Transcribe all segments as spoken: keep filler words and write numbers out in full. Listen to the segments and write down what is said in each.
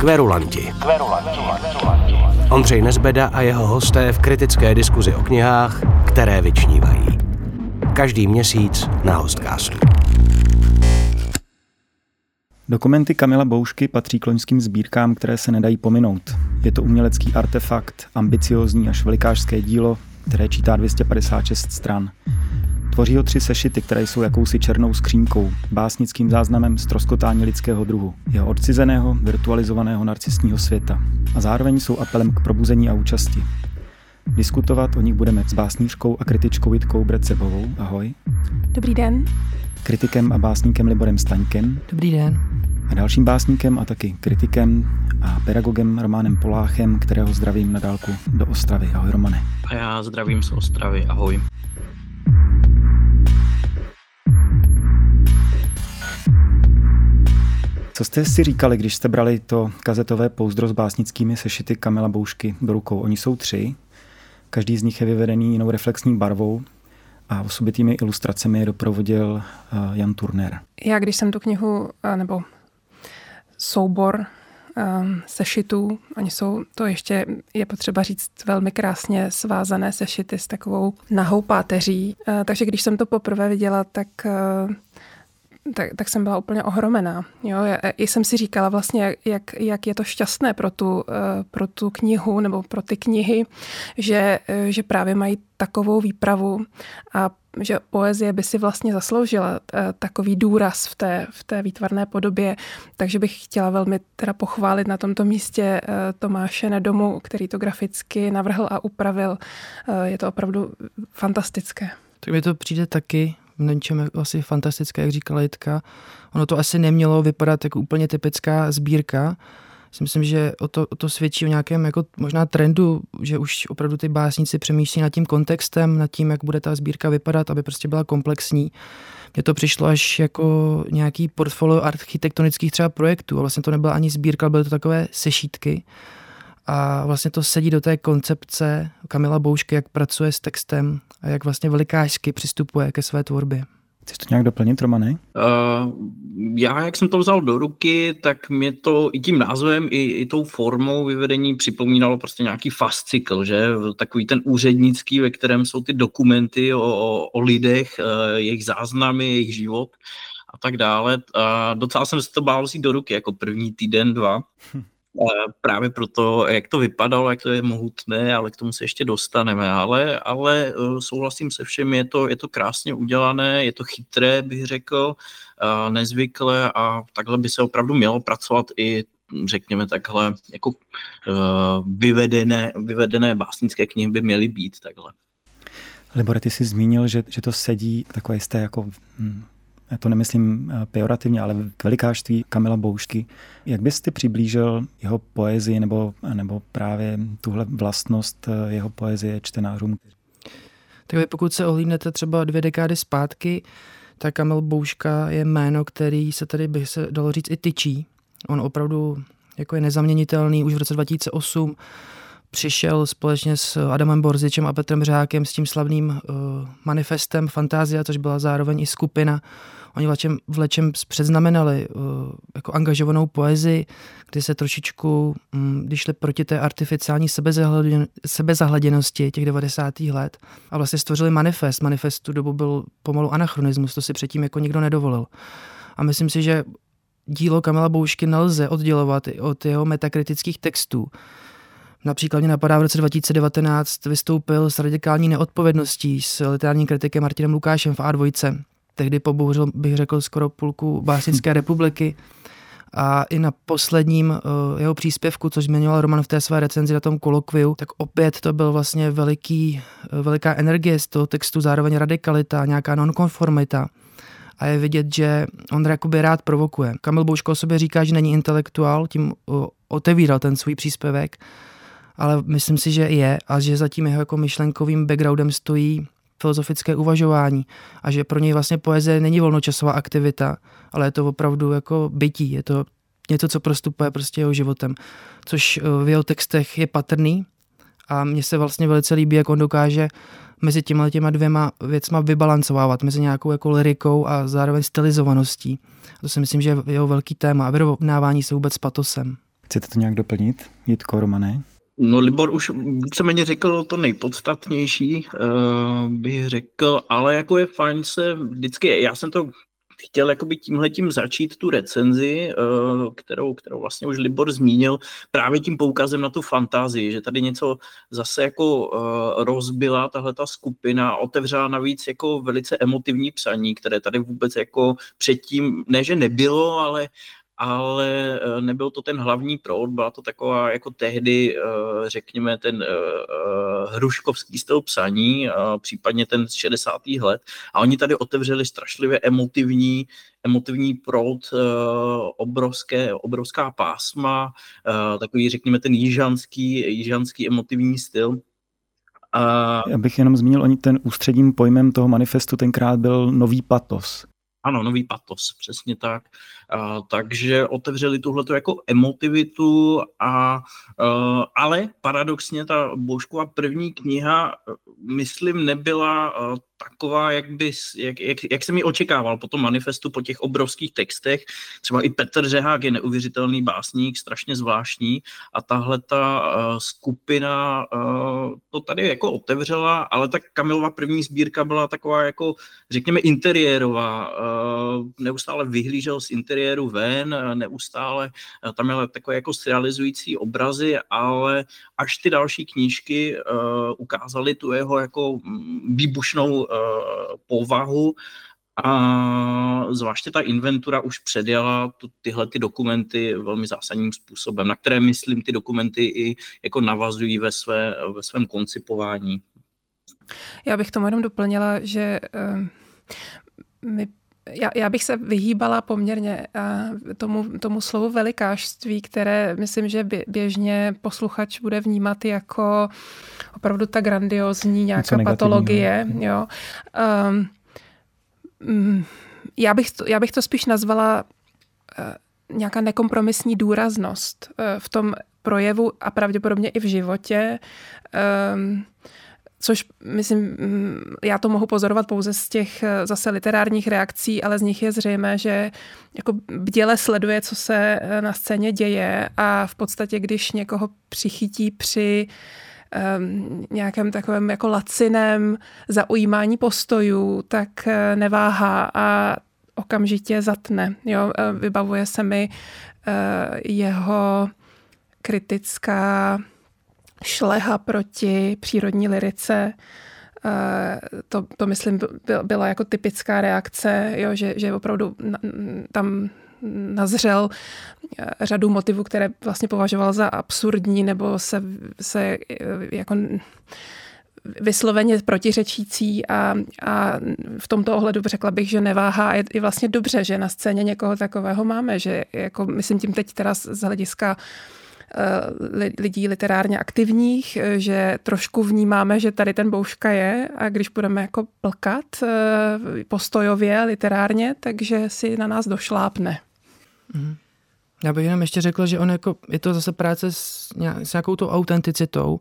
Kverulanti. Ondřej Nezbeda a jeho hosté v kritické diskuzi o knihách, které vyčnívají. Každý měsíc na Hostkástu. Dokumenty Kamila Boušky patří k loňským sbírkám, které se nedají pominout. Je to umělecký artefakt, ambiciózní až velikářské dílo, které čítá dvě stě padesát šest stran. Tvoří ho tři sešity, které jsou jakousi černou skřínkou, básnickým záznamem ztroskotání lidského druhu, jeho odcizeného, virtualizovaného narcistního světa. A zároveň jsou apelem k probuzení a účasti. Diskutovat o nich budeme s básnířkou a kritičkou Jitkou Bret Srbovou. Ahoj. Dobrý den. Kritikem a básníkem Liborem Staňkem. Dobrý den. A dalším básníkem a taky kritikem a pedagogem Romanem Poláchem, kterého zdravím na dálku do Ostravy. Ahoj, Romane. A já zdravím z Ostravy. Ahoj. Co jste si říkali, když jste brali to kazetové pouzdro s básnickými sešity Kamila Boušky do rukou? Oni jsou tři, každý z nich je vyvedený jinou reflexní barvou a osobitými ilustracemi je doprovodil Jan Turner. Já, když jsem tu knihu, nebo soubor sešitů, oni jsou, to ještě je potřeba říct, velmi krásně svázané sešity s takovou nahou páteří. Takže když jsem to poprvé viděla, tak... Tak, tak jsem byla úplně ohromená. Jo? Já, i jsem si říkala vlastně, jak, jak je to šťastné pro tu, pro tu knihu nebo pro ty knihy, že, že právě mají takovou výpravu a že poezie by si vlastně zasloužila takový důraz v té, v té výtvarné podobě. Takže bych chtěla velmi teda pochválit na tomto místě Tomáše Nedomu, který to graficky navrhl a upravil. Je to opravdu fantastické. Tak mi to přijde taky v něčem asi fantastické, jak říkala Jitka. Ono to asi nemělo vypadat jako úplně typická sbírka. Si myslím, že o to, o to svědčí o nějakém jako možná trendu, že už opravdu ty básníci přemýšlí nad tím kontextem, nad tím, jak bude ta sbírka vypadat, aby prostě byla komplexní. Mně to přišlo až jako nějaký portfolio architektonických třeba projektů. A vlastně to nebyla ani sbírka, byly to takové sešítky. A vlastně to sedí do té koncepce Kamila Boušky, jak pracuje s textem a jak vlastně velikářsky přistupuje ke své tvorbě. Chceš to nějak doplnit, Romane? Uh, já, jak jsem to vzal do ruky, tak mě to i tím názvem, i, i tou formou vyvedení připomínalo prostě nějaký fascikl, že? Takový ten úřednický, ve kterém jsou ty dokumenty o, o, o lidech, jejich záznamy, jejich život a tak dále. A docela jsem si to bál si do ruky, jako první týden, dva. Hm. Právě proto, jak to vypadalo, jak to je mohutné, ale k tomu se ještě dostaneme, ale, ale souhlasím se všem, je to, je to krásně udělané, je to chytré, bych řekl, nezvyklé a takhle by se opravdu mělo pracovat i, řekněme takhle, jako vyvedené, vyvedené básnické knihy by měly být takhle. Libore, ty jsi zmínil, že, že to sedí takové jisté jako... Hmm. Já to nemyslím pejorativně, ale k velikářství Kamila Boušky. Jak byste přiblížil jeho poezii nebo, nebo právě tuhle vlastnost jeho poezie čtenářům? Takže pokud se ohlídnete třeba dvě dekády zpátky, tak Kamil Bouška je jméno, který se tady by se dalo říct i tyčí. On opravdu jako je nezaměnitelný. Už v roce dva tisíce osm přišel společně s Adamem Borzyčem a Petrem Řákem s tím slavným uh, manifestem Fantasía, což byla zároveň i skupina. Oni vlečem, vlečem předznamenali uh, jako angažovanou poezii, kdy se trošičku, um, když šli proti té artificiální sebezahleděn, sebezahleděnosti těch devadesátých let a vlastně stvořili manifest. Manifest tu dobu byl pomalu anachronismus, to si předtím jako nikdo nedovolil. A myslím si, že dílo Kamila Boušky nelze oddělovat od jeho metakritických textů. Například mě napadá, v roce dva tisíce devatenáct vystoupil s radikální neodpovědností s literárním kritikem Martinem Lukášem v á dvě. Tehdy pobouřil, bych řekl, skoro půlku Básnické republiky. A i na posledním uh, jeho příspěvku, což zmiňoval Roman v té své recenzi na tom kolokviu, tak opět to byl vlastně veliký, uh, veliká energie z toho textu, zároveň radikalita, nějaká nonkonformita. A je vidět, že on jakoby rád provokuje. Kamil Bouška o sobě říká, že není intelektuál, tím uh, otevíral ten svůj příspěvek, ale myslím si, že je a že za tím jeho jako myšlenkovým backgroundem stojí filozofické uvažování a že pro něj vlastně poezie není volnočasová aktivita, ale je to opravdu jako bytí, je to něco, co prostupuje prostě jeho životem, což v jeho textech je patrný a mně se vlastně velice líbí, jak on dokáže mezi těma těma dvěma věcma vybalancovávat, mezi nějakou jako lyrikou a zároveň stylizovaností. To si myslím, že je jeho velký téma a vyrovnávání se vůbec s patosem. Chcete to nějak doplnit? Jitko, Romane? No, Libor už víceméně řekl to nejpodstatnější, uh, bych řekl, ale jako je fajn se vždycky, já jsem to chtěl jakoby tímhletím začít tu recenzi, uh, kterou, kterou vlastně už Libor zmínil, právě tím poukazem na tu fantazii, že tady něco zase jako uh, rozbila tahleta skupina, otevřela navíc jako velice emotivní psaní, které tady vůbec jako předtím, ne že nebylo, ale ale nebyl to ten hlavní proud, byla to taková jako tehdy, řekněme, ten hruškovský styl psaní, případně ten z šedesátých let. A oni tady otevřeli strašlivě emotivní, emotivní proud, obrovské, obrovská pásma, takový, řekněme, ten jižanský, jižanský emotivní styl. A... Já bych jenom zmínil, oni ten ústředním pojmem toho manifestu tenkrát byl nový patos. Ano, nový patos, přesně tak. A, takže otevřeli tuhleto jako emotivitu, a, a, ale paradoxně ta Bouškova první kniha, myslím, nebyla a, taková, jak, by, jak, jak, jak jsem ji očekával po tom manifestu, po těch obrovských textech. Třeba i Petr Řák je neuvěřitelný básník, strašně zvláštní, a tahle ta uh, skupina uh, to tady jako otevřela, ale ta Kamilova první sbírka byla taková jako, řekněme, interiérová. Uh, neustále vyhlížel z interiéru ven, neustále uh, tam je takové jako realizující obrazy, ale až ty další knížky uh, ukázaly tu jeho jako výbušnou povahu, a zvláště ta Inventura už předjela tyhle ty dokumenty velmi zásadním způsobem, na které, myslím, ty dokumenty i jako navazují ve, své, ve svém koncipování. Já bych tomu jenom doplnila, že my, já, já bych se vyhýbala poměrně tomu, tomu slovu velikářství, které myslím, že běžně posluchač bude vnímat jako opravdu ta grandiozní nějaká patologie. Jo. Um, já, bych to, já bych to spíš nazvala uh, nějaká nekompromisní důraznost uh, v tom projevu a pravděpodobně i v životě. Um, Což, myslím, já to mohu pozorovat pouze z těch zase literárních reakcí, ale z nich je zřejmé, že jako bděle sleduje, co se na scéně děje, a v podstatě, když někoho přichytí při um, nějakém takovém jako laciném zaujímání postojů, tak neváhá a okamžitě zatne. Jo? Vybavuje se mi uh, jeho kritická šleha proti přírodní lyrice. To, to myslím, byla jako typická reakce, jo, že, že opravdu tam nazřel řadu motivů, které vlastně považoval za absurdní nebo se, se jako vysloveně protiřečící, a, a v tomto ohledu řekla bych, že neváhá. Je, je vlastně dobře, že na scéně někoho takového máme, že jako, myslím tím teď teda z hlediska lidí literárně aktivních, že trošku vnímáme, že tady ten Bouška je, a když budeme jako plkat postojově, literárně, takže si na nás došlápne. Mm. Já bych jenom ještě řekl, že on jako, je to zase práce s, nějak, s nějakou tou autenticitou,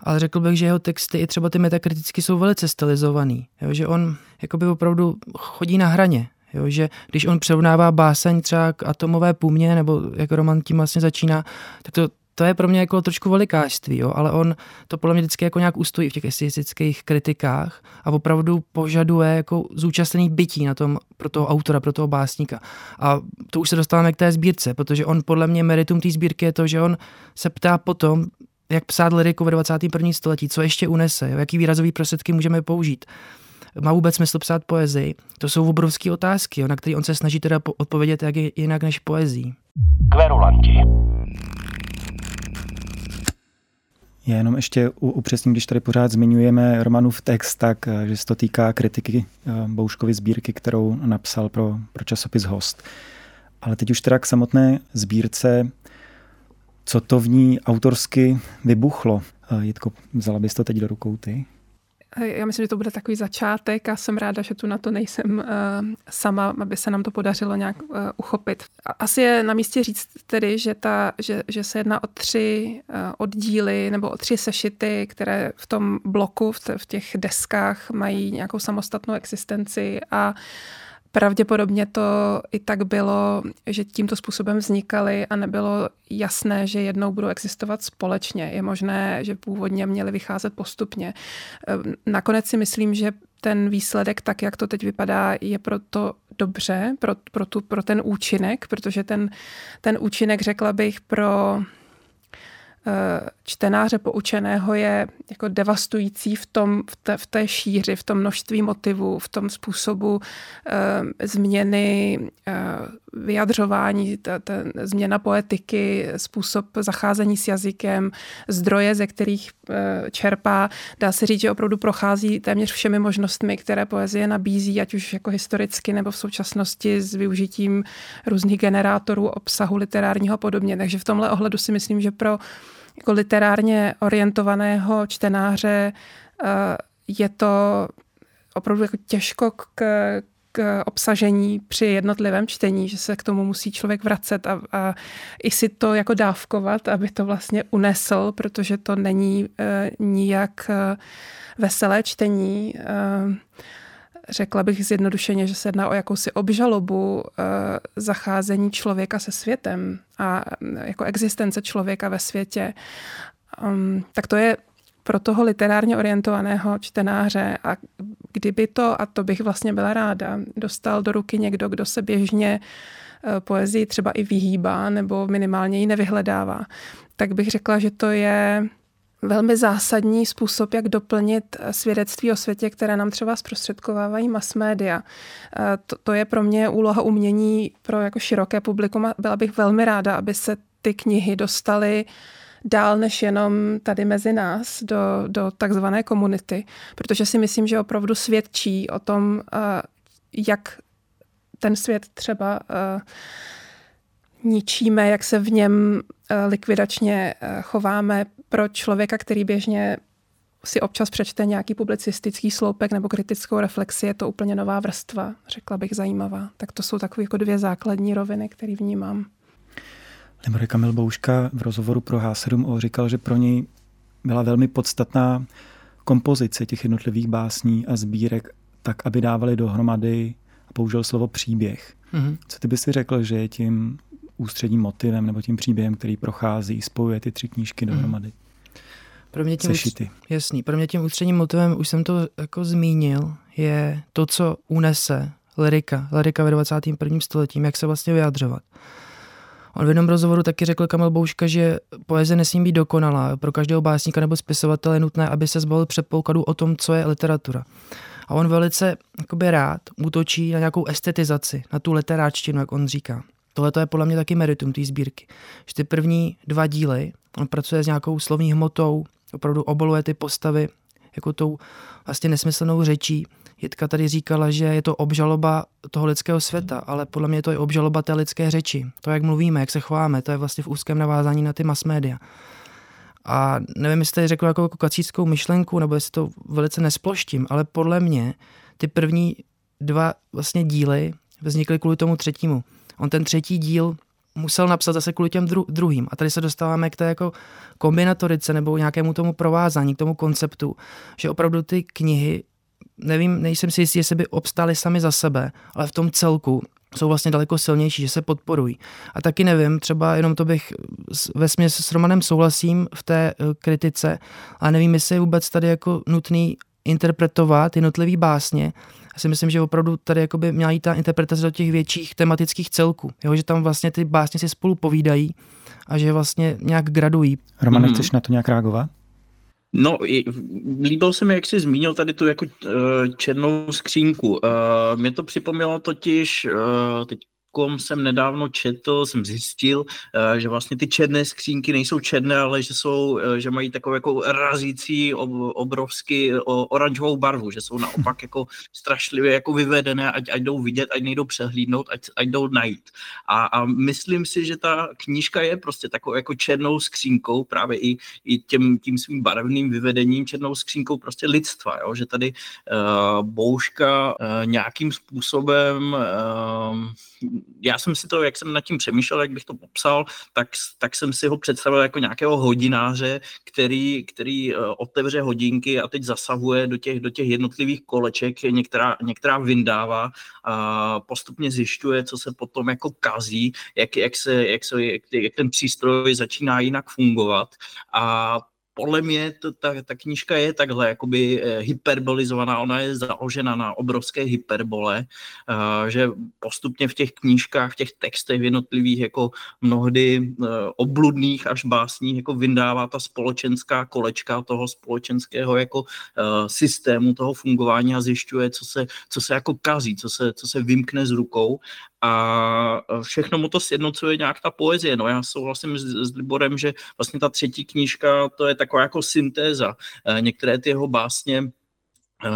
ale řekl bych, že jeho texty i třeba ty metakriticky jsou velice stylizovaný, jo, že on jakoby opravdu chodí na hraně. Jo, že když on přerovnává báseň třeba k Atomové pumě, nebo jak Roman tím vlastně začíná, tak to, to je pro mě jako trošku velikářství, jo, ale on to podle mě vždycky jako nějak ustojí v těch esejistických kritikách a opravdu požaduje jako zúčastnění bytí na tom, pro toho autora, pro toho básníka. A to už se dostáváme k té sbírce, protože on podle mě meritum té sbírky je to, že on se ptá potom, jak psát lyriku ve dvacátém prvním století, co ještě unese, jo, jaký výrazový prostředky můžeme použít. Má vůbec smysl psát poezii? To jsou obrovské otázky, jo, na které on se snaží teda odpovědět jak jinak než poezí. Kverulanti. Já jenom ještě upřesním, když tady pořád zmiňujeme Romanův text, tak že se to týká kritiky Bouškovy sbírky, kterou napsal pro, pro časopis Host. Ale teď už teda k samotné sbírce, co to v ní autorsky vybuchlo. Jitko, vzala bys to teď do rukou ty? Já myslím, že to bude takový začátek a jsem ráda, že tu na to nejsem uh, sama, aby se nám to podařilo nějak uh, uchopit. Asi je na místě říct tedy, že, ta, že, že se jedná o tři uh, oddíly nebo o tři sešity, které v tom bloku, v, t- v těch deskách mají nějakou samostatnou existenci, a Pravděpodobně to i tak bylo, že tímto způsobem vznikaly a nebylo jasné, že jednou budou existovat společně. Je možné, že původně měly vycházet postupně. Nakonec si myslím, že ten výsledek, tak jak to teď vypadá, je proto dobře, pro, pro, tu, pro ten účinek, protože ten, ten účinek, řekla bych, pro čtenáře poučeného je jako devastující v tom, v té, v té šíři, v tom množství motivů, v tom způsobu eh, změny eh, vyjadřování, ta, ta změna poetiky, způsob zacházení s jazykem, zdroje, ze kterých eh, čerpá. Dá se říct, že opravdu prochází téměř všemi možnostmi, které poezie nabízí, ať už jako historicky nebo v současnosti s využitím různých generátorů obsahu literárního a podobně. Takže v tomhle ohledu si myslím, že pro jako literárně orientovaného čtenáře je to opravdu jako těžko k, k obsažení při jednotlivém čtení, že se k tomu musí člověk vracet a, a i si to jako dávkovat, aby to vlastně unesl, protože to není eh, nijak veselé čtení. Eh, Řekla bych zjednodušeně, že se jedná o jakousi obžalobu e, zacházení člověka se světem a jako existence člověka ve světě. Um, tak to je pro toho literárně orientovaného čtenáře. A kdyby to, a to bych vlastně byla ráda, dostal do ruky někdo, kdo se běžně e, poezii třeba i vyhýbá nebo minimálně ji nevyhledává, tak bych řekla, že to je velmi zásadní způsob, jak doplnit svědectví o světě, které nám třeba zprostředkovávají mass média. To, to je pro mě úloha umění pro jako široké publikum a byla bych velmi ráda, aby se ty knihy dostaly dál než jenom tady mezi nás do, do takzvané komunity, protože si myslím, že opravdu svědčí o tom, jak ten svět třeba ničíme, jak se v něm likvidačně chováme pro člověka, který běžně si občas přečte nějaký publicistický sloupek nebo kritickou reflexi, je to úplně nová vrstva, řekla bych zajímavá. Tak to jsou takové jako dvě základní roviny, které vnímám. Libor Kamil Bouška v rozhovoru pro há sedm ó říkal, že pro něj byla velmi podstatná kompozice těch jednotlivých básní a sbírek tak, aby dávali dohromady a použil slovo příběh. Mm-hmm. Co ty by si řekl, že je tím ústředním motivem nebo tím příběhem, který prochází, spojuje ty tři knížky dohromady? Pro mě tím sešity. Jasný. Pro mě tím ústředním motivem, už jsem to jako zmínil, je to, co unese lyrika. Lyrika ve dvacátém prvním století, jak se vlastně vyjadřovat. On v jednom rozhovoru taky řekl Kamil Bouška, že poezie nesmí být dokonalá. Pro každého básníka nebo spisovatele je nutné, aby se zbavil předpokladu o tom, co je literatura. A on velice jakoby rád útočí na nějakou estetizaci, na tu literáčtinu, jak on říká. Tohle je podle mě taky meritum té sbírky. Že ty první dva díly, on pracuje s nějakou slovní hmotou, opravdu obaluje ty postavy jako tou vlastně nesmyslnou řečí. Jitka tady říkala, že je to obžaloba toho lidského světa, ale podle mě to je obžaloba té lidské řeči. To, jak mluvíme, jak se chováme, to je vlastně v úzkém navázání na ty mass media. A nevím, jestli tady řekl jako kacířskou myšlenku, nebo jestli to velice nesploštím, ale podle mě ty první dva vlastně díly vznikly kvůli tomu třetímu. On ten třetí díl musel napsat zase kvůli těm dru- druhým. A tady se dostáváme k té jako kombinatorice nebo nějakému tomu provázání, k tomu konceptu, že opravdu ty knihy, nevím, nejsem si jistý, jestli by obstály sami za sebe, ale v tom celku jsou vlastně daleko silnější, že se podporují. A taky nevím, třeba jenom to bych vesměs s Romanem souhlasím v té kritice, ale nevím, jestli je vůbec tady jako nutný interpretovat jednotlivý básně. Já si myslím, že opravdu tady jakoby měla jít ta interpretace do těch větších tematických celků. Jo? Že tam vlastně ty básně si spolu povídají a že vlastně nějak gradují. Romane, hmm. chceš na to nějak reagovat? No, líbil se mi, jak jsi zmínil tady tu jako černou skřínku. Mě to připomnělo totiž, teď jsem nedávno četl, jsem zjistil, že vlastně ty černé skřínky nejsou černé, ale že jsou, že mají takovou jako razící obrovsky oranžovou barvu, že jsou naopak jako strašlivě jako vyvedené, ať, ať jdou vidět, ať nejdou přehlídnout, ať, ať jdou najít. A, a myslím si, že ta knížka je prostě takovou jako černou skřínkou, právě i, i těm, tím svým barevným vyvedením černou skřínkou prostě lidstva, jo? Že tady uh, Bouška uh, nějakým způsobem uh, já jsem si to, jak jsem nad tím přemýšlel, jak bych to popsal, tak, tak jsem si ho představil jako nějakého hodináře, který, který otevře hodinky a teď zasahuje do těch, do těch jednotlivých koleček, některá, některá vyndává a postupně zjišťuje, co se potom jako kazí, jak, jak, se, jak, se, jak, jak ten přístroj začíná jinak fungovat. A podle mě to, ta, ta knížka je takhle jakoby hyperbolizovaná, ona je založena na obrovské hyperbole, že postupně v těch knížkách, v těch textech v jednotlivých jako mnohdy obludných až básních jako vyndává ta společenská kolečka toho společenského jako systému toho fungování a zjišťuje, co se, co se jako kazí, co se, co se vymkne z rukou. A všechno mu to sjednocuje nějak ta poezie. No, já souhlasím s, s Liborem, že vlastně ta třetí knížka, to je taková jako syntéza. Některé ty jeho básně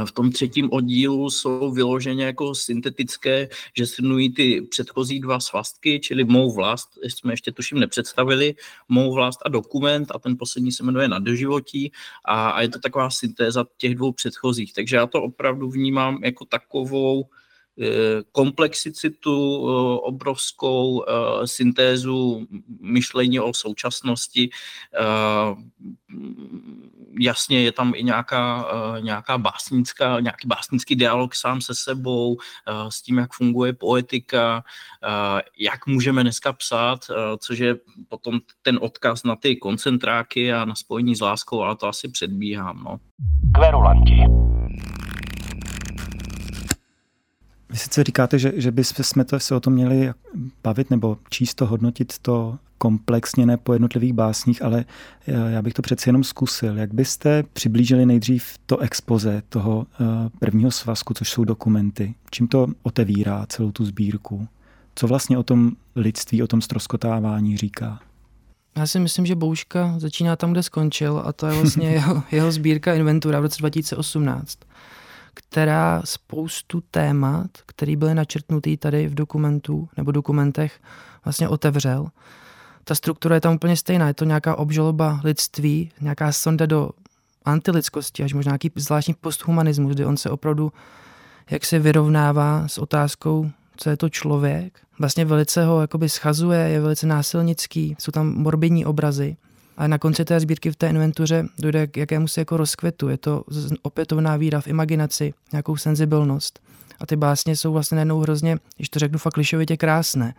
v tom třetím oddílu jsou vyloženě jako syntetické, že shrnují ty předchozí dva svastky, čili Mou vlast, jsme ještě tuším nepředstavili, Mou vlast a Dokument, a ten poslední se jmenuje Nadživotí, a, a je to taková syntéza těch dvou předchozích. Takže já to opravdu vnímám jako takovou komplexicitu, obrovskou syntézu myšlení o současnosti. Jasně je tam i nějaká, nějaká básnická, nějaký básnický dialog sám se sebou, s tím, jak funguje poetika, jak můžeme dneska psát, což je potom ten odkaz na ty koncentráky a na spojení s láskou, ale to asi předbíhám. No. Kverulanti. Vy sice říkáte, že, že bychom to, se o tom měli bavit nebo číst, hodnotit to komplexně, ne po jednotlivých básních, ale já bych to přeci jenom zkusil. Jak byste přiblížili nejdřív to expoze toho prvního svazku, což jsou Dokumenty? Čím to otevírá celou tu sbírku? Co vlastně o tom lidství, o tom ztroskotávání říká? Já si myslím, že Bouška začíná tam, kde skončil, a to je vlastně jeho, jeho sbírka Inventura v roce dva tisíce osmnáct. Která spoustu témat, které byly načrtnuté tady v dokumentu nebo dokumentech, vlastně otevřel. Ta struktura je tam úplně stejná, je to nějaká obžaloba lidství, nějaká sonda do antilidskosti, až možná nějaký zvláštní posthumanismus, kdy on se opravdu jak se vyrovnává s otázkou, co je to člověk. Vlastně velice ho jakoby schazuje, je velice násilnický, jsou tam morbidní obrazy. A na konci té sbírky v té Inventuře dojde k jakému se jako rozkvětu. Je to opětovná víra v imaginaci, nějakou senzibilnost. A ty básně jsou vlastně najednou hrozně, když to řeknu fakt klišovitě, krásné.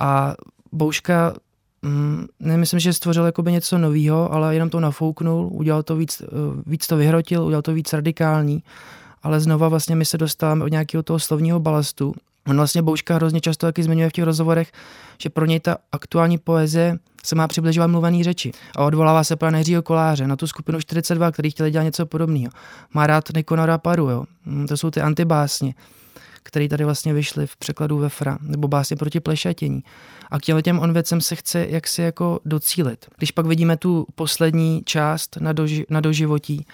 A Bouška, mm, nemyslím, že stvořil jakoby něco novýho, ale jenom to nafouknul, udělal to víc, víc to vyhrotil, udělal to víc radikální. Ale znova vlastně my se dostáváme od nějakého toho slovního balastu. On vlastně Bouška hrozně často taky zmiňuje v těch rozhovorech, že pro něj ta aktuální poezie se má přibližovat mluvený řeči. A odvolává se právě na Jiřího Koláře, na tu skupinu čtyřicet dva, který chtěli dělat něco podobného. Má rád Nicanora Parru, jo. To jsou ty antibásně, které tady vlastně vyšly v překladu Vefra, nebo Básně proti plešatění. A k těmhle těm on věcem se chce jaksi jako docílit. Když pak vidíme tu poslední část na, doži, na doživotí,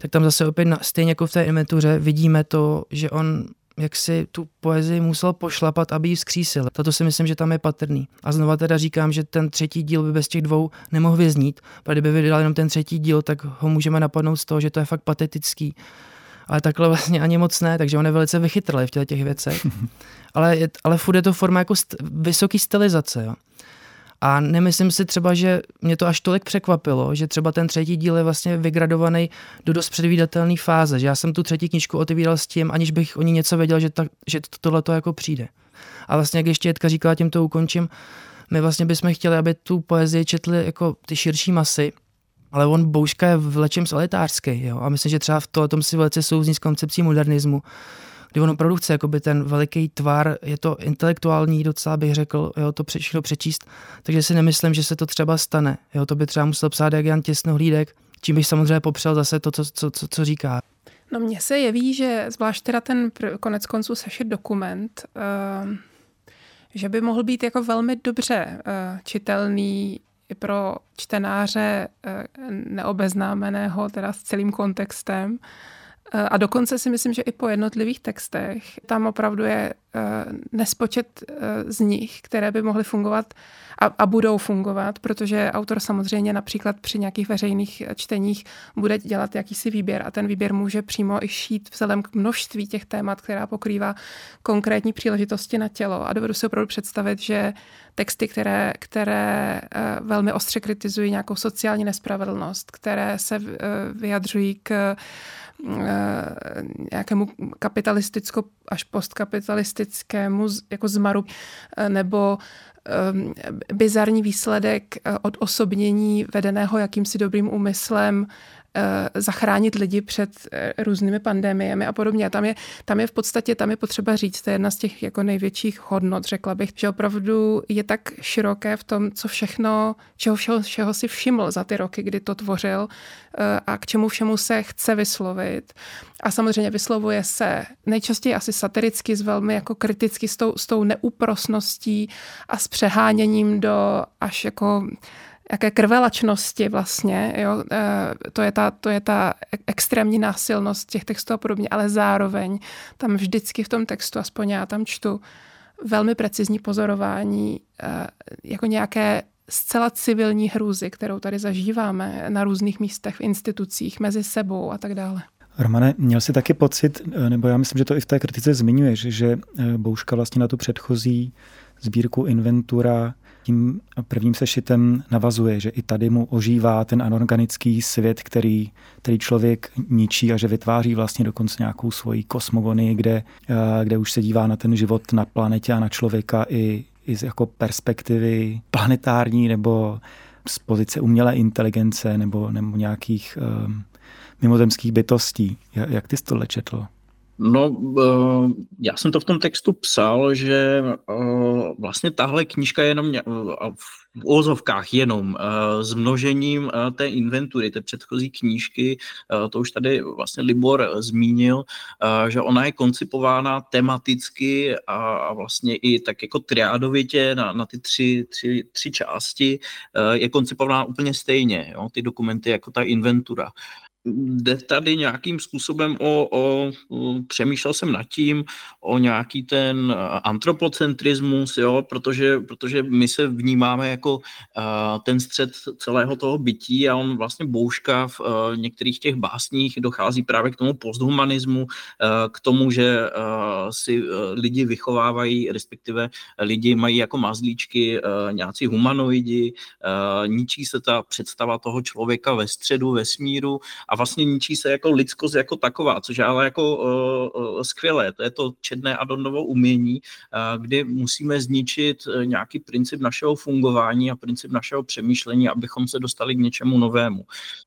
tak tam zase opět na, stejně jako v té Inventuře vidíme to, že on jak si tu poezii musel pošlapat, aby ji vzkřísil. Tato si myslím, že tam je patrný. A znova teda říkám, že ten třetí díl by bez těch dvou nemohl vyznít. A kdyby vydal jenom ten třetí díl, tak ho můžeme napadnout z toho, že to je fakt patetický. Ale takhle vlastně ani moc ne, takže on je velice vychytrlý v těch věcech. Ale, je, ale furt je to forma jako st- vysoký stylizace. Jo. A nemyslím si třeba, že mě to až tolik překvapilo, že třeba ten třetí díl je vlastně vygradovaný do dost předvídatelné fáze, že já jsem tu třetí knížku otevíral s tím, aniž bych o ní něco věděl, že, ta, že tohleto jako přijde. A vlastně, jak ještě Jitka říkala, tím to ukončím, my vlastně bychom chtěli, aby tu poezii četli jako ty širší masy, ale on Bouška je v lečem elitářský, jo? A myslím, že třeba v tohletom si velice souzní s koncepcí modernismu, kdy on opravdu chce jakoby ten veliký tvar, je to intelektuální docela, bych řekl, jo, to všechno přečíst, takže si nemyslím, že se to třeba stane. Jo, to by třeba musel psát jak Jan Těsnohlídek, čím bych samozřejmě popřel zase to, co, co, co, co říká. No mně se jeví, že zvlášť teda ten pr- konec konců sešit Dokument, uh, že by mohl být jako velmi dobře uh, čitelný i pro čtenáře uh, neobeznámeného teda s celým kontextem. A dokonce si myslím, že i po jednotlivých textech tam opravdu je nespočet z nich, které by mohly fungovat a, a budou fungovat, protože autor samozřejmě například při nějakých veřejných čteních bude dělat jakýsi výběr a ten výběr může přímo i šít vzhledem k množství těch témat, která pokrývá konkrétní příležitosti na tělo. A dovedu si opravdu představit, že texty, které, které velmi ostře kritizují nějakou sociální nespravedlnost, které se vyjadřují k nějakému kapitalisticko až postkapitalistickému jako zmaru nebo um, bizarní výsledek od osobnění vedeného jakýmsi dobrým úmyslem uh, zachránit lidi před uh, různými pandemiemi a podobně. Tam je, tam je v podstatě, tam je potřeba říct, to je jedna z těch jako největších hodnot, řekla bych, že opravdu je tak široké v tom, co všechno, čeho všeho, všeho si všiml za ty roky, kdy to tvořil uh, a k čemu všemu se chce vyslovit. A samozřejmě vyslovuje se nejčastěji asi satiricky, s velmi jako kriticky, s tou, s tou neúprosností a s přeháněním do až jako jaké krvelačnosti vlastně. Jo? E, to je ta, to je ta extrémní násilnost těch textů a podobně, ale zároveň tam vždycky v tom textu, aspoň já tam čtu, velmi precizní pozorování e, jako nějaké zcela civilní hrůzy, kterou tady zažíváme na různých místech, v institucích, mezi sebou a tak dále. Romane, měl jsi taky pocit, nebo já myslím, že to i v té kritice zmiňuješ, že Bouška vlastně na tu předchozí sbírku Inventura tím prvním sešitem navazuje, že i tady mu ožívá ten anorganický svět, který, který člověk ničí a že vytváří vlastně dokonce nějakou svoji kosmogonii, kde, kde už se dívá na ten život na planetě a na člověka i, i z jako perspektivy planetární nebo z pozice umělé inteligence nebo, nebo nějakých um, mimozemských bytostí. Jak ty jsi tohle četl? No, já jsem to v tom textu psal, že vlastně tahle knížka je jenom v ozovkách jenom zmnožením té inventury, té předchozí knížky, to už tady vlastně Libor zmínil, že ona je koncipována tematicky a vlastně i tak jako triádovitě na, na ty tři, tři, tři části je koncipována úplně stejně, jo, ty dokumenty jako ta inventura. Jde tady nějakým způsobem o, o, přemýšlel jsem nad tím, o nějaký ten antropocentrismus, jo, protože, protože my se vnímáme jako uh, ten střed celého toho bytí a on vlastně Bouška v uh, některých těch básních dochází právě k tomu posthumanismu, uh, k tomu, že uh, si uh, lidi vychovávají, respektive lidi mají jako mazlíčky, uh, nějací humanoidi, uh, ničí se ta představa toho člověka ve středu vesmíru a vlastně ničí se jako lidskost jako taková, což je ale jako uh, skvělé. To je to četné Adornovo umění, uh, kdy musíme zničit nějaký princip našeho fungování a princip našeho přemýšlení, abychom se dostali k něčemu novému.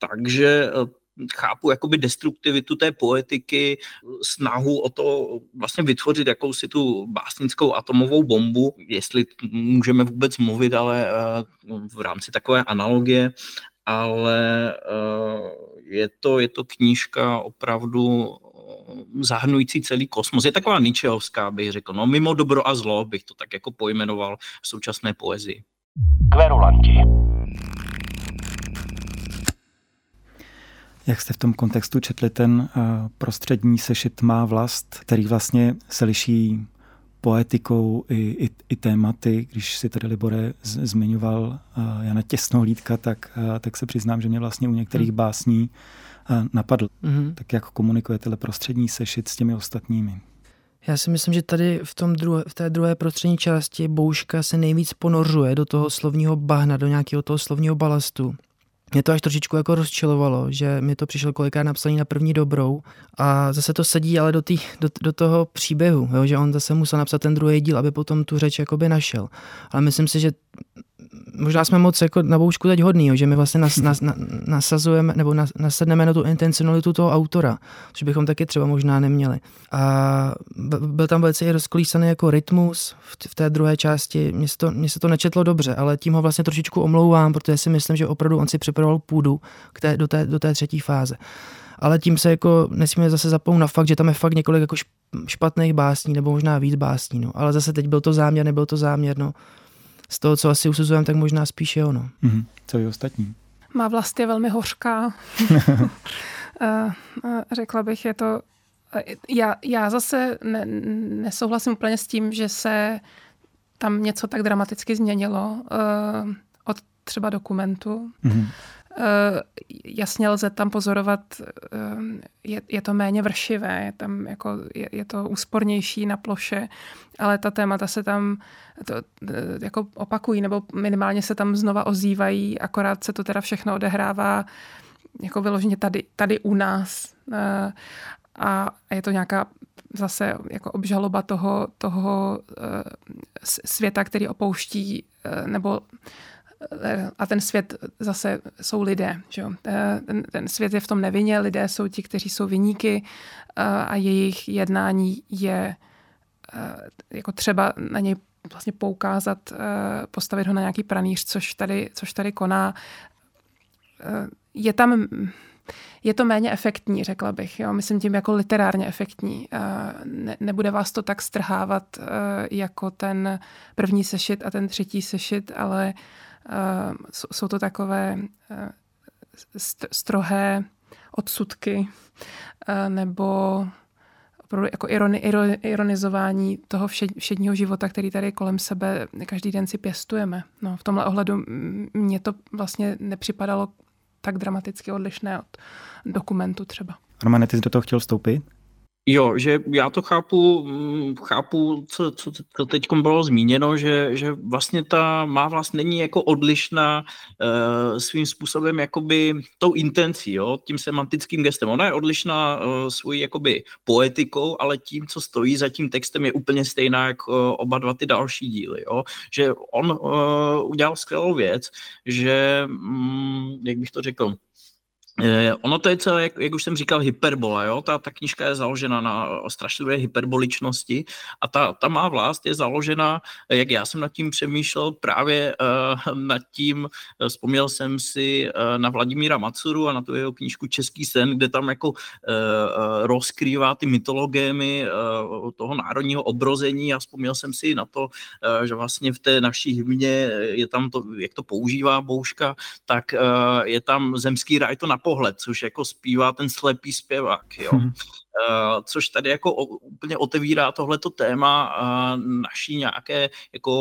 Takže uh, chápu jakoby destruktivitu té poetiky, snahu o to vlastně vytvořit jakousi tu básnickou atomovou bombu, jestli můžeme vůbec mluvit, ale uh, v rámci takové analogie, ale uh, Je to, je to knížka opravdu zahrnující celý kosmos. Je taková ničeovská, bych řekl. No, mimo dobro a zlo bych to tak jako pojmenoval v současné poezii. Kverulanti. Jak jste v tom kontextu četli ten prostřední sešit Má vlast, který vlastně se liší poetikou i, i, i tématy. Když si tady, Libore, z, zmiňoval uh, Jana Těsnohlídka, tak, uh, tak se přiznám, že mě vlastně u některých básní uh, napadl. Mm-hmm. Tak jak komunikuje tyhle prostřední sešit s těmi ostatními? Já si myslím, že tady v, tom druhe, v té druhé prostřední části Bouška se nejvíc ponořuje do toho slovního bahna, do nějakého toho slovního balastu. Mě to až trošičku jako rozčilovalo, že mi to přišlo kolikrát napsaný na první dobrou a zase to sedí ale do, tý, do, do toho příběhu, jo? Že on zase musel napsat ten druhý díl, aby potom tu řeč jakoby našel. Ale myslím si, že možná jsme moc jako na Boušku teď hodný, jo? Že my vlastně nas, nas, na, nasazujeme nebo nas, nasadneme na tu intencionalitu toho autora, což bychom taky třeba možná neměli. A byl tam velice i rozkolísaný jako rytmus v té druhé části. Mně se, to, mně se to nečetlo dobře, ale tím ho vlastně trošičku omlouvám, protože si myslím, že opravdu on si připravoval půdu k té, do, té, do té třetí fáze. Ale tím se jako nesmíme zase zapomenout na fakt, že tam je fakt několik jako špatných básní nebo možná víc básní. No. Ale zase teď byl to záměr, nebyl to záměr, no. Z toho, co asi usuzujeme, tak možná spíše ono. Mm-hmm. Co je ostatní? Má vlast je velmi hořká. Řekla bych, je to Já, já zase ne, nesouhlasím úplně s tím, že se tam něco tak dramaticky změnilo uh, od třeba dokumentu. Mm-hmm. Uh, jasně lze tam pozorovat, uh, je, je to méně vršivé, je, tam jako, je, je to úspornější na ploše, ale ta témata se tam to, uh, jako opakují, nebo minimálně se tam znova ozývají, akorát se to teda všechno odehrává jako vyloženě tady, tady u nás. Uh, a je to nějaká zase jako obžaloba toho, toho uh, světa, který opouští, uh, nebo a ten svět zase jsou lidé. Že jo? Ten, ten svět je v tom nevinně, lidé jsou ti, kteří jsou viníky a jejich jednání je jako třeba na něj vlastně poukázat, postavit ho na nějaký pranýř, což tady, což tady koná. Je tam, je to méně efektní, řekla bych. Jo? Myslím tím jako literárně efektní. Ne, nebude vás to tak strhávat jako ten první sešit a ten třetí sešit, ale Uh, jsou to takové uh, st- strohé odsudky uh, nebo opravdu jako ironi- iro- ironizování toho všed- všedního života, který tady kolem sebe každý den si pěstujeme. No, v tomhle ohledu mně to vlastně nepřipadalo tak dramaticky odlišné od dokumentu třeba. Romane, ty jsi do toho chtěl vstoupit? Jo, že já to chápu, chápu, co, co, co teď bylo zmíněno, že, že vlastně ta má vlast není jako odlišná e, svým způsobem jakoby tou intencí, jo, tím semantickým gestem. Ona je odlišná e, svojí jakoby poetikou, ale tím, co stojí za tím textem, je úplně stejná jako e, oba dva ty další díly, jo. Že on e, udělal skvělou věc, že, mm, jak bych to řekl, ono to je celé, jak, jak už jsem říkal, hyperbola, jo? Ta, ta knížka je založena na strašlivé hyperboličnosti a ta, ta má vlast je založena, jak já jsem nad tím přemýšlel, právě uh, nad tím, vzpomněl jsem si uh, na Vladimíra Macuru a na tu jeho knížku Český sen, kde tam jako uh, rozkrývá ty mytologémy uh, toho národního obrození a vzpomněl jsem si na to, uh, že vlastně v té naší hymně je tam to, jak to používá Bouška, tak uh, je tam zemský ráj to na pohled, což jako zpívá ten slepý zpěvák, jo. Hmm. Uh, což tady jako o, úplně otevírá tohleto téma uh, naší nějaké jako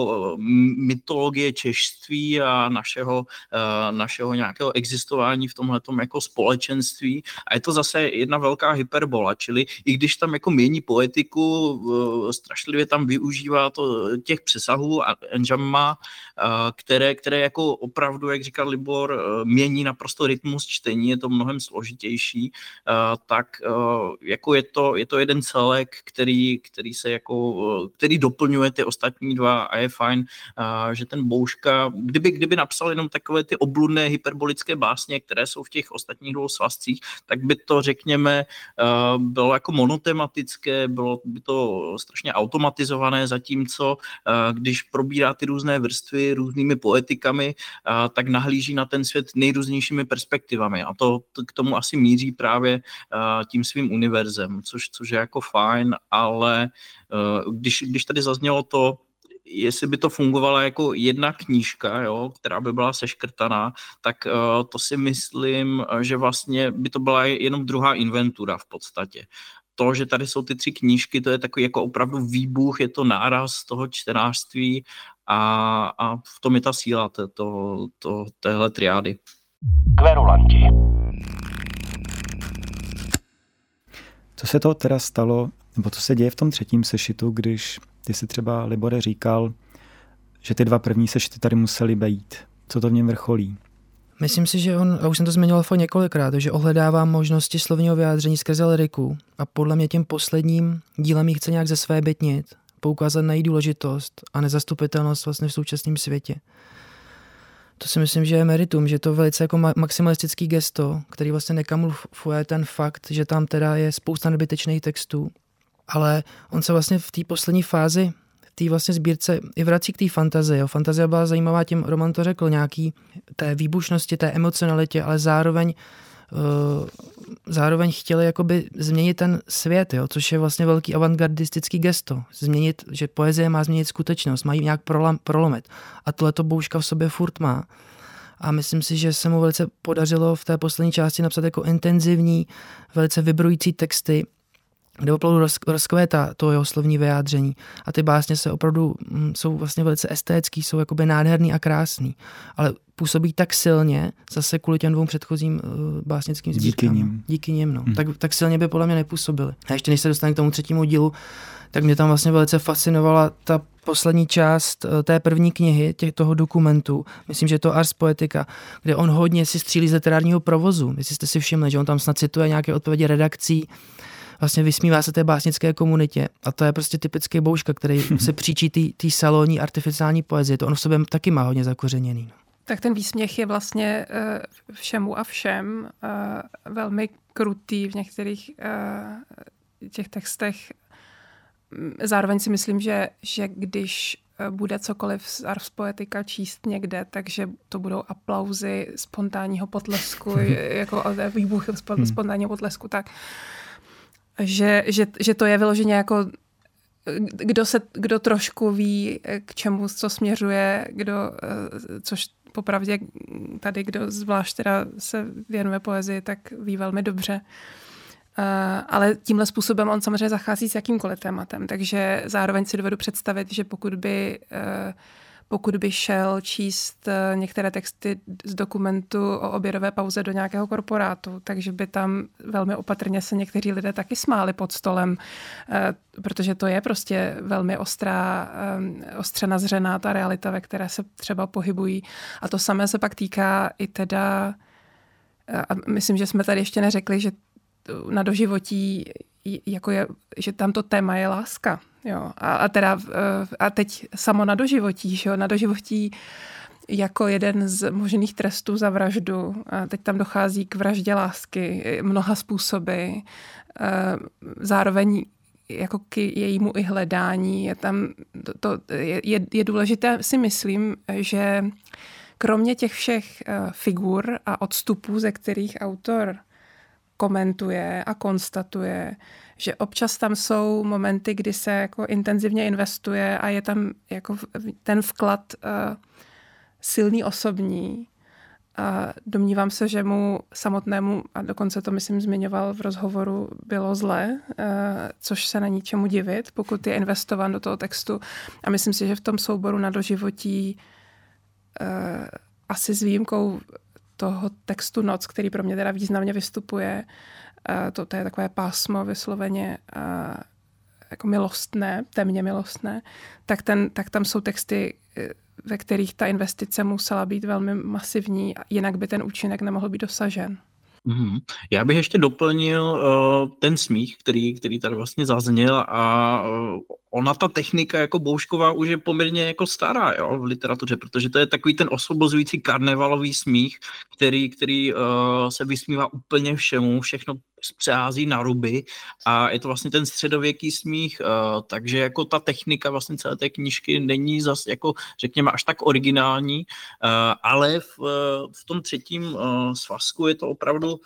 mytologie češství a našeho, uh, našeho nějakého existování v tomhletom jako společenství a je to zase jedna velká hyperbola, čili i když tam jako mění poetiku, uh, strašlivě tam využívá to těch přesahů a enžama, uh, které, které jako opravdu, jak říkal Libor, uh, mění naprosto rytmus čtení, je to mnohem složitější, uh, tak uh, jak Jako je to, je to jeden celek, který, který se jako, který doplňuje ty ostatní dva a je fajn, a, že ten Bouška, kdyby, kdyby napsal jenom takové ty obludné hyperbolické básně, které jsou v těch ostatních dvou svazcích, tak by to, řekněme, a, bylo jako monotematické, bylo by to strašně automatizované, zatímco, a, když probírá ty různé vrstvy různými poetikami, a, tak nahlíží na ten svět nejrůznějšími perspektivami a to, to k tomu asi míří právě a, tím svým univerzem. Což, což je jako fajn, ale uh, když, když tady zaznělo to, jestli by to fungovala jako jedna knížka, jo, která by byla seškrtaná, tak uh, to si myslím, že vlastně by to byla jenom druhá inventura v podstatě. To, že tady jsou ty tři knížky, to je takový jako opravdu výbuch, je to náraz toho čtenářství a, a v tom je ta síla to, to, to, téhle triády. Kverulanti. Co se to teda stalo, nebo co se děje v tom třetím sešitu, když ty si třeba, Libore, říkal, že ty dva první sešity tady museli bejít? Co to v něm vrcholí? Myslím si, že on, a už jsem to změnil několikrát, že ohledává možnosti slovního vyjádření skrze lyriku a podle mě tím posledním dílem ji chce nějak ze své bytnit, poukázat na její důležitost a nezastupitelnost vlastně v současném světě. To si myslím, že je meritum, že to velice jako maximalistický gesto, který vlastně nekamufluje ten fakt, že tam teda je spousta nadbytečných textů, ale on se vlastně v té poslední fázi, v té vlastně sbírce i vrací k té fantazii. Fantazie byla zajímavá, tím Roman to řekl, nějaký té výbušnosti, té emocionalitě, ale zároveň uh, zároveň chtěli jakoby změnit ten svět, jo, což je vlastně velký avantgardistický gesto. Změnit, že poezie má změnit skutečnost, má ji nějak prolam, prolomit. A tohleto Bouška v sobě furt má. A myslím si, že se mu velice podařilo v té poslední části napsat jako intenzivní, velice vibrující texty, kde opravdu rozkvétá to jeho slovní vyjádření. A ty básně se opravdu m, jsou vlastně velice estétský, jsou jakoby nádherný a krásný, ale působí tak silně, zase kvůli těm dvou předchozím uh, básnickým sbírkám. Díky nim. Díky nim, no. Hmm. Tak, tak silně by podle mě nepůsobily. A ještě než se dostane k tomu třetímu dílu, tak mě tam vlastně velice fascinovala ta poslední část té první knihy těch toho dokumentu, myslím, že je to Ars Poetica, kde on hodně si střílí z literárního provozu. Jestli jste si všimli, že on tam snad cituje nějaké odpovědi redakcí, vlastně vysmívá se té básnické komunitě. A to je prostě typický Bouška, který se příčí té salonní artificiální poezie. To on v sobě taky má hodně zakořeněný. Tak ten výsměch je vlastně všemu a všem velmi krutý v některých těch textech. Zároveň si myslím, že, že když bude cokoliv z Ars Poetica číst někde, takže to budou aplauzy spontánního potlesku, jako výbuch spontánního potlesku, tak že, že, že to je vyloženě jako kdo, se, kdo trošku ví, k čemu co směřuje, kdo, což popravdě tady, kdo zvlášť teda se věnuje poezii, tak ví velmi dobře. Uh, ale tímhle způsobem on samozřejmě zachází s jakýmkoliv tématem, takže zároveň si dovedu představit, že pokud by, uh, pokud by šel číst uh, některé texty z dokumentu o obědové pauze do nějakého korporátu, takže by tam velmi opatrně se někteří lidé taky smáli pod stolem, uh, protože to je prostě velmi ostrá, um, ostře nazřená ta realita, ve které se třeba pohybují. A to samé se pak týká i teda, uh, myslím, že jsme tady ještě neřekli, že na doživotí, jako je, že tam to téma je láska. Jo. A, a, teda, a teď samo na doživotí, že jo? Na doživotí jako jeden z možných trestů za vraždu. A teď tam dochází k vraždě lásky mnoha způsoby. Zároveň jako k jejímu i hledání. Je, tam, to, to, je, je důležité, si myslím, že kromě těch všech figur a odstupů, ze kterých autor komentuje a konstatuje, že občas tam jsou momenty, kdy se jako intenzivně investuje a je tam jako ten vklad uh, silný osobní. Uh, domnívám se, že mu samotnému, a dokonce to myslím zmiňoval v rozhovoru, bylo zle, uh, což se není čemu divit, pokud je investován do toho textu. A myslím si, že v tom souboru na doživotí uh, asi s výjimkou toho textu Noc, který pro mě teda významně vystupuje. To, to je takové pásmo vysloveně jako milostné, temně milostné. Tak, ten, tak tam jsou texty, ve kterých ta investice musela být velmi masivní, jinak by ten účinek nemohl být dosažen. Já bych ještě doplnil uh, ten smích, který, který tady vlastně zazněl a uh, ona ta technika jako Boušková už je poměrně jako stará, jo, v literatuře, protože to je takový ten osvobozující karnevalový smích, který, který uh, se vysmívá úplně všemu, všechno přehází na ruby a je to vlastně ten středověký smích, uh, takže jako ta technika vlastně celé té knížky není zas jako, řekněme, až tak originální, uh, ale v, uh, v tom třetím uh, svazku je to opravdu uh,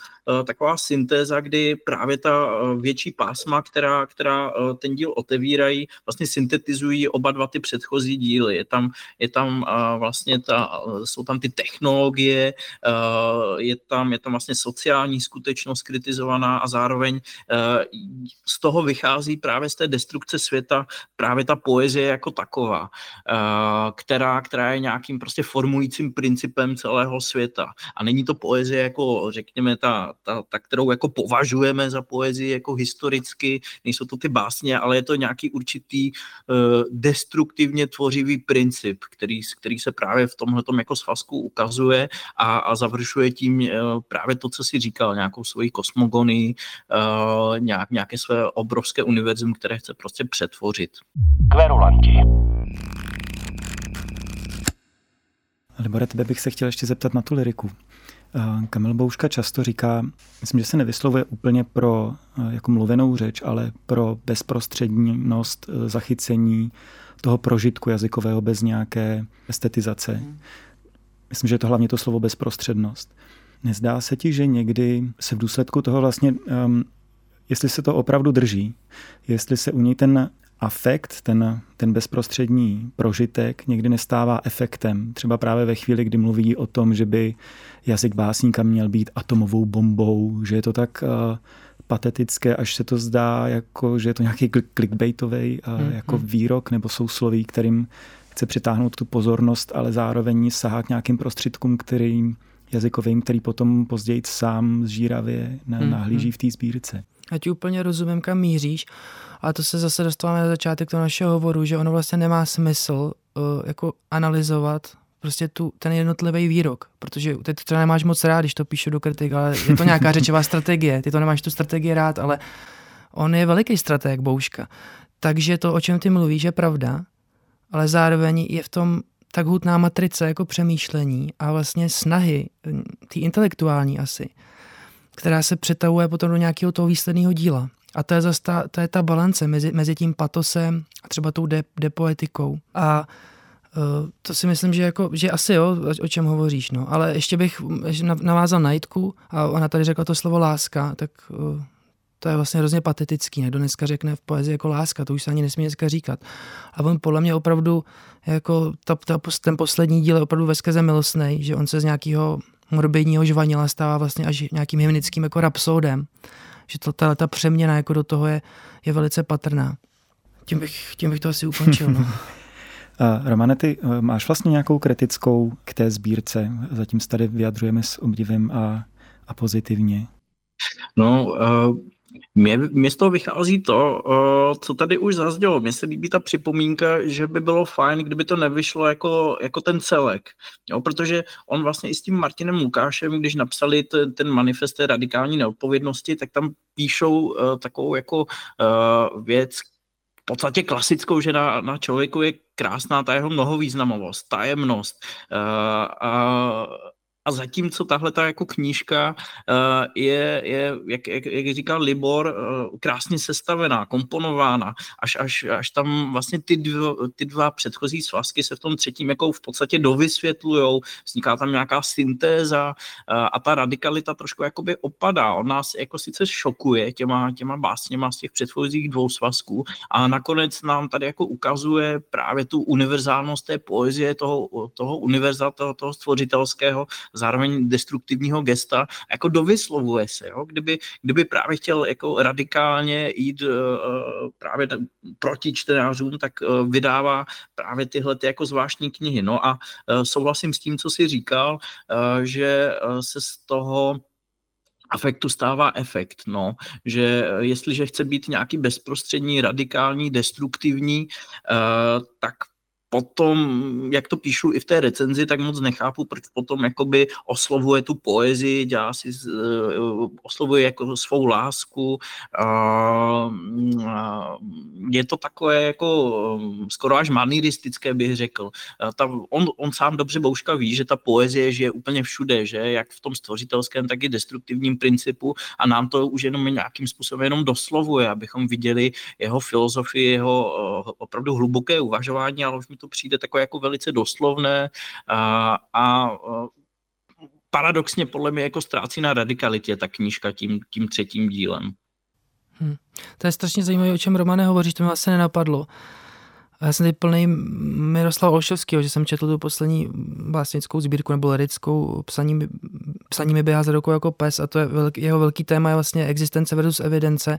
taková syntéza, kdy právě ta uh, větší pásma, která, která uh, ten díl otevírají, vlastně syntetizují oba dva ty předchozí díly. Je tam, je tam uh, vlastně ta, uh, jsou tam ty technologie, uh, je tam, je tam vlastně sociální skutečnost kritizovaná a zároveň z toho vychází právě z té destrukce světa právě ta poezie jako taková, která, která je nějakým prostě formulujícím principem celého světa. A není to poezie jako, řekněme, ta, ta, ta kterou jako považujeme za poezii jako historicky, nejsou to ty básně, ale je to nějaký určitý destruktivně tvořivý princip, který, který se právě v tomhletom jako svazku ukazuje a, a završuje tím právě to, co si říkal, nějakou svoji kosmogonii, Uh, nějak, nějaké své obrovské univerzum, které chce prostě přetvořit. Kverulanti. Libore, tebe bych se chtěl ještě zeptat na tu lyriku. Uh, Kamil Bouška často říká, myslím, že se nevyslovuje úplně pro uh, jako mluvenou řeč, ale pro bezprostřednost uh, zachycení toho prožitku jazykového bez nějaké estetizace. Hmm. Myslím, že je to hlavně to slovo bezprostřednost. Nezdá se ti, že někdy se v důsledku toho vlastně, um, jestli se to opravdu drží, jestli se u něj ten afekt, ten, ten bezprostřední prožitek někdy nestává efektem. Třeba právě ve chvíli, kdy mluví o tom, že by jazyk básníka měl být atomovou bombou, že je to tak uh, patetické, až se to zdá, jako, že je to nějaký clickbaitový mm-hmm. jako výrok, nebo jsou sloví, kterým chce přitáhnout tu pozornost, ale zároveň sahá k nějakým prostředkům, kterým jazykovým, který potom později sám zžíravě nahlíží v té sbírce. Já ti úplně rozumím, kam míříš, a to se zase dostáváme na začátek toho našeho hovoru, že ono vlastně nemá smysl uh, jako analyzovat prostě tu, ten jednotlivý výrok, protože teď to třeba nemáš moc rád, když to píšu do kritik, ale je to nějaká řečová strategie, ty to nemáš tu strategii rád, ale on je veliký strateg, Bouška. Takže to, o čem ty mluvíš, je pravda, ale zároveň je v tom tak hutná matrice jako přemýšlení a vlastně snahy, ty intelektuální asi, která se přetahuje potom do nějakého toho výsledného díla. A to je, zase ta, to je ta balance mezi, mezi tím patosem a třeba tou de, depoetikou. A uh, to si myslím, že, jako, že asi jo, o čem hovoříš. No. Ale ještě bych navázal na Jitku a ona tady řekla to slovo láska, tak uh, to je vlastně hrozně patetický. Někdo dneska řekne v poezii jako láska, to už se ani nesmí dneska říkat. A on podle mě opravdu, jako ta, ta, ten poslední díl je opravdu veskrze milostnej, že on se z nějakého morbidního žvanila stává vlastně až nějakým hymnickým jako rapsodem. Že to, ta, ta přeměna jako do toho je, je velice patrná. Tím bych, tím bych to asi ukončil. No. Romane, ty máš vlastně nějakou kritickou k té sbírce? Zatím se tady vyjadřujeme s obdivem a, a pozitivně. No, uh... Mě, mě z toho vychází to, co tady už zaznělo. Mně se líbí ta připomínka, že by bylo fajn, kdyby to nevyšlo jako, jako ten celek. Jo, protože on vlastně i s tím Martinem Lukášem, když napsali t, ten manifest té radikální neodpovědnosti, tak tam píšou uh, takovou jako uh, věc, v podstatě klasickou, že na, na člověku je krásná ta jeho mnohovýznamovost, tajemnost a uh, uh, A zatímco tahle ta jako knížka uh, je, je jak, jak, jak říkal Libor, uh, krásně sestavená, komponována, až, až, až tam vlastně ty, dv, ty dva předchozí svazky se v tom třetím jako v podstatě dovysvětlujou, vzniká tam nějaká syntéza uh, a ta radikalita trošku jakoby opadá. On nás jako sice šokuje těma, těma básněma z těch předchozích dvou svazků a nakonec nám tady jako ukazuje právě tu univerzálnost té poezie, toho, toho univerza, toho, toho stvořitelského, zároveň destruktivního gesta, jako dovyslovuje se, jo? Kdyby, kdyby právě chtěl jako radikálně jít uh, právě t- proti čtenářům, tak uh, vydává právě tyhle ty jako zvláštní knihy. No a uh, souhlasím s tím, co jsi říkal, uh, že uh, se z toho afektu stává efekt, no, že jestliže chce být nějaký bezprostřední, radikální, destruktivní, uh, tak potom, jak to píšu i v té recenzi, tak moc nechápu, proč potom jakoby oslovuje tu poezii, dělá si, oslovuje jako svou lásku. Je to takové jako skoro až manieristické, bych řekl. On, on sám dobře, Bouška, ví, že ta poezie žije úplně všude, že jak v tom stvořitelském, tak i destruktivním principu a nám to už jenom nějakým způsobem jenom doslovuje, abychom viděli jeho filozofii, jeho opravdu hluboké uvažování, ale už mi to přijde takové jako velice doslovné a, a paradoxně podle mě jako ztrácí na radikalitě ta knížka tím, tím třetím dílem. Hmm. To je strašně zajímavé, o čem, Romane, hovoříš, to mi vlastně nenapadlo. Já jsem teď plný Miroslava Olšovského, že jsem četl tu poslední básnickou sbírku nebo lirickou, psaní, psaní mi běhá za rukou jako pes, a to je velký, jeho velký téma je vlastně existence versus evidence.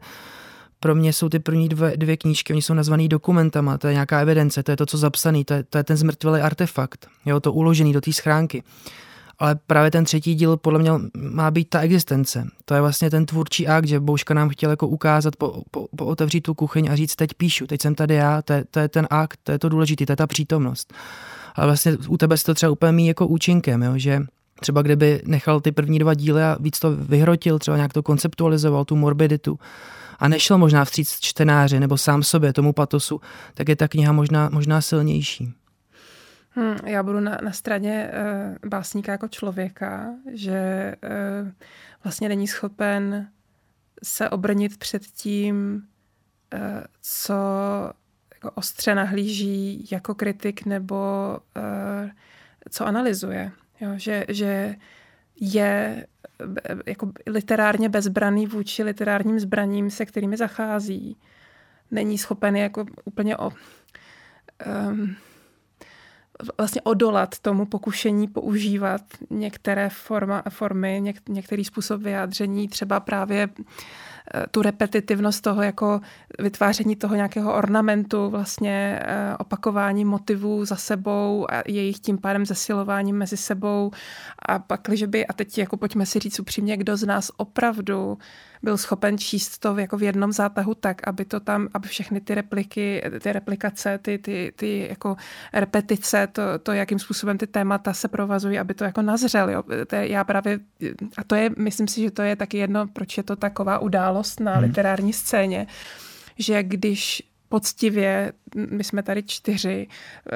Pro mě jsou ty první dvě, dvě knížky, oni jsou nazvaný dokumentama, to je nějaká evidence, to je to, co zapsaný, to je, to je ten zmrtvilý artefakt, jo, to uložený do té schránky. Ale právě ten třetí díl podle mě má být ta existence. To je vlastně ten tvůrčí akt, že Bouška nám chtěl jako ukázat, po, po, po otevřít tu kuchyň a říct, teď píšu, teď jsem tady já, to je, to je ten akt, to je to důležité, to je ta přítomnost. Ale vlastně u tebe se to třeba úplně mí jako účinkem, jo, že třeba kdyby nechal ty první dva díly a víc to vyhrotil, třeba nějak to konceptualizoval, tu morbiditu, a nešel možná vstříc čtenáři nebo sám sobě, tomu patosu, tak je ta kniha možná, možná silnější. Hmm, já budu na, na straně e, básníka jako člověka, že e, vlastně není schopen se obrnit před tím, e, co jako ostře nahlíží jako kritik nebo e, co analyzuje. Jo, že, že je jako literárně bezbraný vůči literárním zbraním, se kterými zachází. Není schopen jako úplně o, um, vlastně odolat tomu pokušení používat některé forma, formy, něk, některý způsob vyjádření, třeba právě tu repetitivnost toho jako vytváření toho nějakého ornamentu, vlastně opakování motivů za sebou a jejich tím pádem zesilováním mezi sebou. A pak, když by, a teď jako pojďme si říct upřímně, kdo z nás opravdu byl schopen číst to jako v jednom zátahu tak, aby to tam, aby všechny ty repliky, ty replikace, ty, ty, ty jako repetice, to, to, jakým způsobem ty témata se provazují, aby to jako nazřeli. Já právě, a to je, myslím si, že to je taky jedno, proč je to taková událost na literární scéně, že když poctivě, my jsme tady čtyři,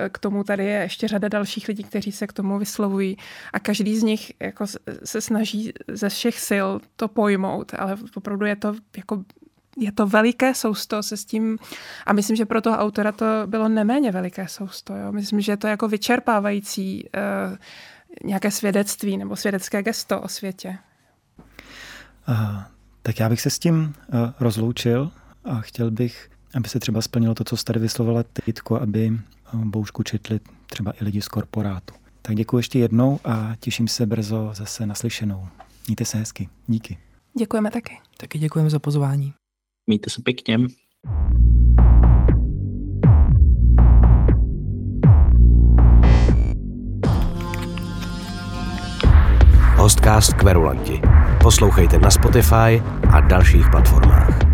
k tomu tady je ještě řada dalších lidí, kteří se k tomu vyslovují a každý z nich jako se snaží ze všech sil to pojmout, ale opravdu je to jako je to veliké sousto se s tím, a myslím, že pro toho autora to bylo neméně veliké sousto, jo? Myslím, že to je jako vyčerpávající eh, nějaké svědectví nebo svědecké gesto o světě. Aha, tak já bych se s tím eh, rozloučil a chtěl bych, aby se třeba splnilo to, co jste tady vyslovila ty, Jitko, aby Boušku četli třeba i lidi z korporátu. Tak děkuji ještě jednou a těším se brzo zase naslyšenou. Mějte se hezky. Díky. Děkujeme taky. Taky děkujeme za pozvání. Mějte se pěkně. Hostcast Kverulanti. Poslouchejte na Spotify a dalších platformách.